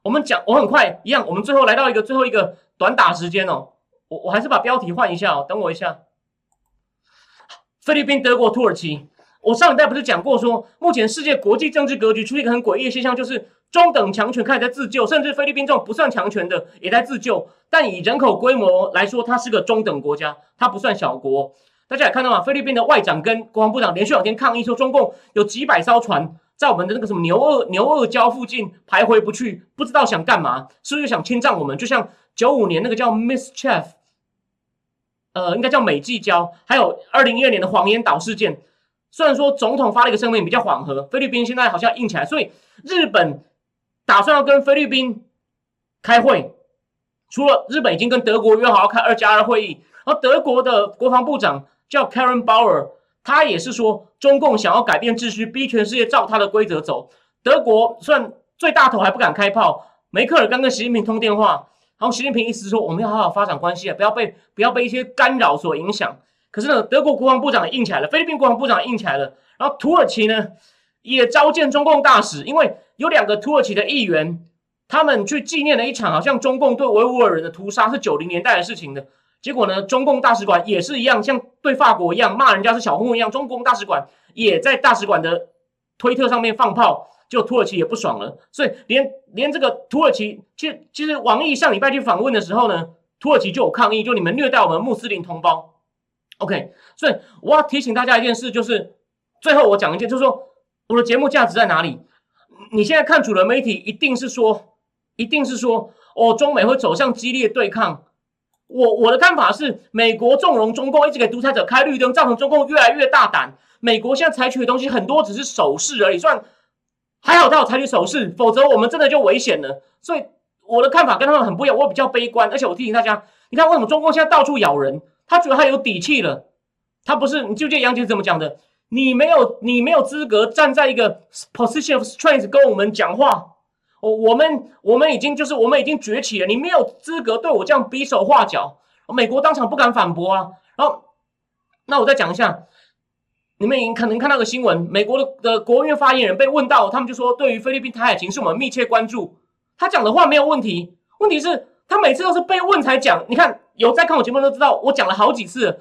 我们讲，我很快一样，我们最后来到一个最后一个短打时间哦。我我还是把标题换一下哦，等我一下。菲律宾、德国、土耳其，我上一代不是讲过说，目前世界国际政治格局出现一个很诡异的现象，就是中等强权开始在自救，甚至菲律宾这种不算强权的也在自救。但以人口规模来说，它是个中等国家，它不算小国。大家也看到嘛，菲律宾的外长跟国防部长连续两天抗议说，中共有几百艘船在我们的那个什么牛二牛二礁附近徘徊不去，不知道想干嘛，是不是想侵占我们？就像九五年那个叫 Mischief， 呃，应该叫美济礁，还有二零一二年的黄岩岛事件。虽然说总统发了一个声明比较缓和，菲律宾现在好像硬起来，所以日本打算要跟菲律宾开会。除了日本已经跟德国约好要开二加二会议，而德国的国防部长叫 Karen Bauer， 他也是说中共想要改变秩序，逼全世界照他的规则走。德国虽然最大头还不敢开炮，梅克尔刚跟习近平通电话，然后习近平一直说我们要好好发展关系，不要被不要被一些干扰所影响。可是呢，德国国防部长也硬起来了，菲律宾国防部长也硬起来了，然后土耳其呢也召见中共大使，因为有两个土耳其的议员，他们去纪念了一场好像中共对维吾尔人的屠杀，是九零年代的事情的。结果呢，中共大使馆也是一样，像对法国一样骂人家是小混混一样，中共大使馆也在大使馆的推特上面放炮，就土耳其也不爽了，所以连连这个土耳其，其实其实王毅上礼拜去访问的时候呢，土耳其就有抗议，就你们虐待我们穆斯林同胞。OK， 所以我要提醒大家一件事，就是最后我讲一件，就是说我的节目价值在哪里？你现在看主流媒体一定是说，一定是说，哦，中美会走向激烈对抗。我我的看法是，美国纵容中共，一直给独裁者开绿灯，造成中共越来越大胆。美国现在采取的东西很多只是手势而已，算还好他有采取手势，否则我们真的就危险了。所以我的看法跟他们很不一样，我比较悲观，而且我提醒大家，你看为什么中共现在到处咬人？他觉得他有底气了，他不是你就记得杨姐怎么讲的，你没有你没有资格站在一个 position of strength 跟我们讲话，哦，我们我们已经就是我们已经崛起了，你没有资格对我这样比手画脚，美国当场不敢反驳啊。然后，那我再讲一下，你们已经可能看到个新闻，美国的国务院发言人被问到，他们就说对于菲律宾台海情势我们密切关注，他讲的话没有问题，问题是他每次都是被问才讲，你看。有在看我节目都知道，我讲了好几次了。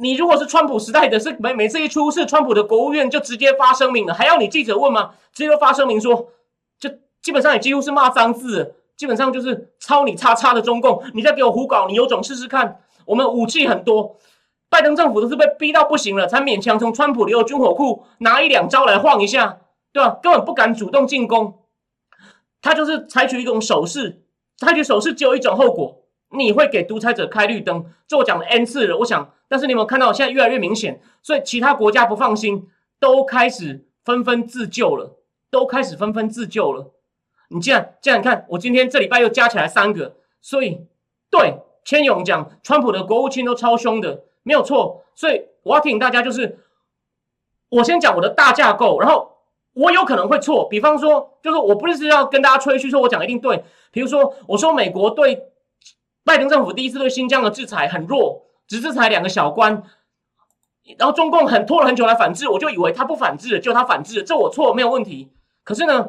你如果是川普时代的，是每每次一出事，川普的国务院就直接发声明了，还要你记者问吗？直接就发声明说，就基本上也几乎是骂脏字，基本上就是抄你叉叉的中共，你再给我胡搞，你有种试试看。我们武器很多，拜登政府都是被逼到不行了，才勉强从川普留的军火库拿一两招来晃一下，对吧？根本不敢主动进攻，他就是采取一种手势，采取手势只有一种后果。你会给独裁者开绿灯，这我讲了 N 次了。我想，但是你有没有看到现在越来越明显？所以其他国家不放心，都开始纷纷自救了，都开始纷纷自救了。你这样这样看，我今天这礼拜又加起来三个。所以，对千勇讲，川普的国务卿都超凶的，没有错。所以我要提醒大家，就是我先讲我的大架构，然后我有可能会错。比方说，就是我不是要跟大家吹嘘说我讲一定对。比如说，我说美国对。拜登政府第一次对新疆的制裁很弱，只制裁两个小官，然后中共很拖了很久来反制，我就以为他不反制，就他反制，这我错没有问题。可是呢，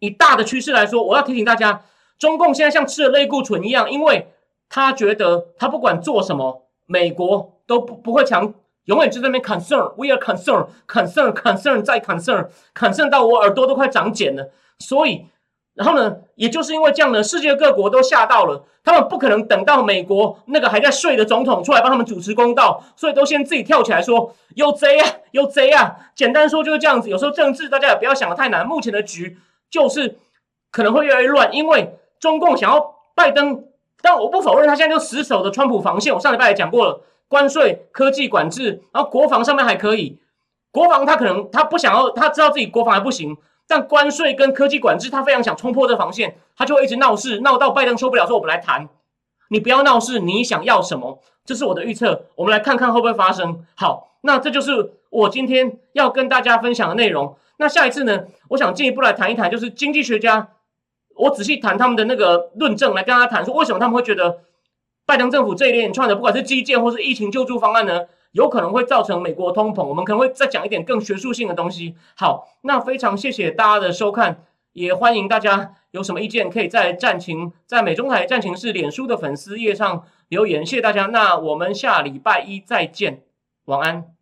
以大的趋势来说，我要提醒大家，中共现在像吃了类固醇一样，因为他觉得他不管做什么，美国都不不会强，永远就在那边 concern， we are concern， concern， concern 再 concern， concern 到我耳朵都快长茧了，所以。然后呢，也就是因为这样呢，世界各国都吓到了，他们不可能等到美国那个还在睡的总统出来帮他们主持公道，所以都先自己跳起来说有贼啊，有贼啊！简单说就是这样子。有时候政治大家也不要想得太难，目前的局就是可能会越来越乱，因为中共想要拜登，但我不否认他现在就死守的川普防线。我上礼拜也讲过了，关税、科技管制，然后国防上面还可以，国防他可能他不想要，他知道自己国防还不行。但关税跟科技管制，他非常想冲破这防线，他就会一直闹事，闹到拜登受不了，说我们来谈，你不要闹事，你想要什么？这是我的预测，我们来看看会不会发生。好，那这就是我今天要跟大家分享的内容。那下一次呢，我想进一步来谈一谈，就是经济学家，我仔细谈他们的那个论证，来跟他谈说为什么他们会觉得拜登政府这一连串的，不管是基建或是疫情救助方案呢？有可能会造成美国通膨，我们可能会再讲一点更学术性的东西。好，那非常谢谢大家的收看，也欢迎大家有什么意见可以在战情在美中台战情室脸书的粉丝页上留言，谢谢大家。那我们下礼拜一再见，晚安。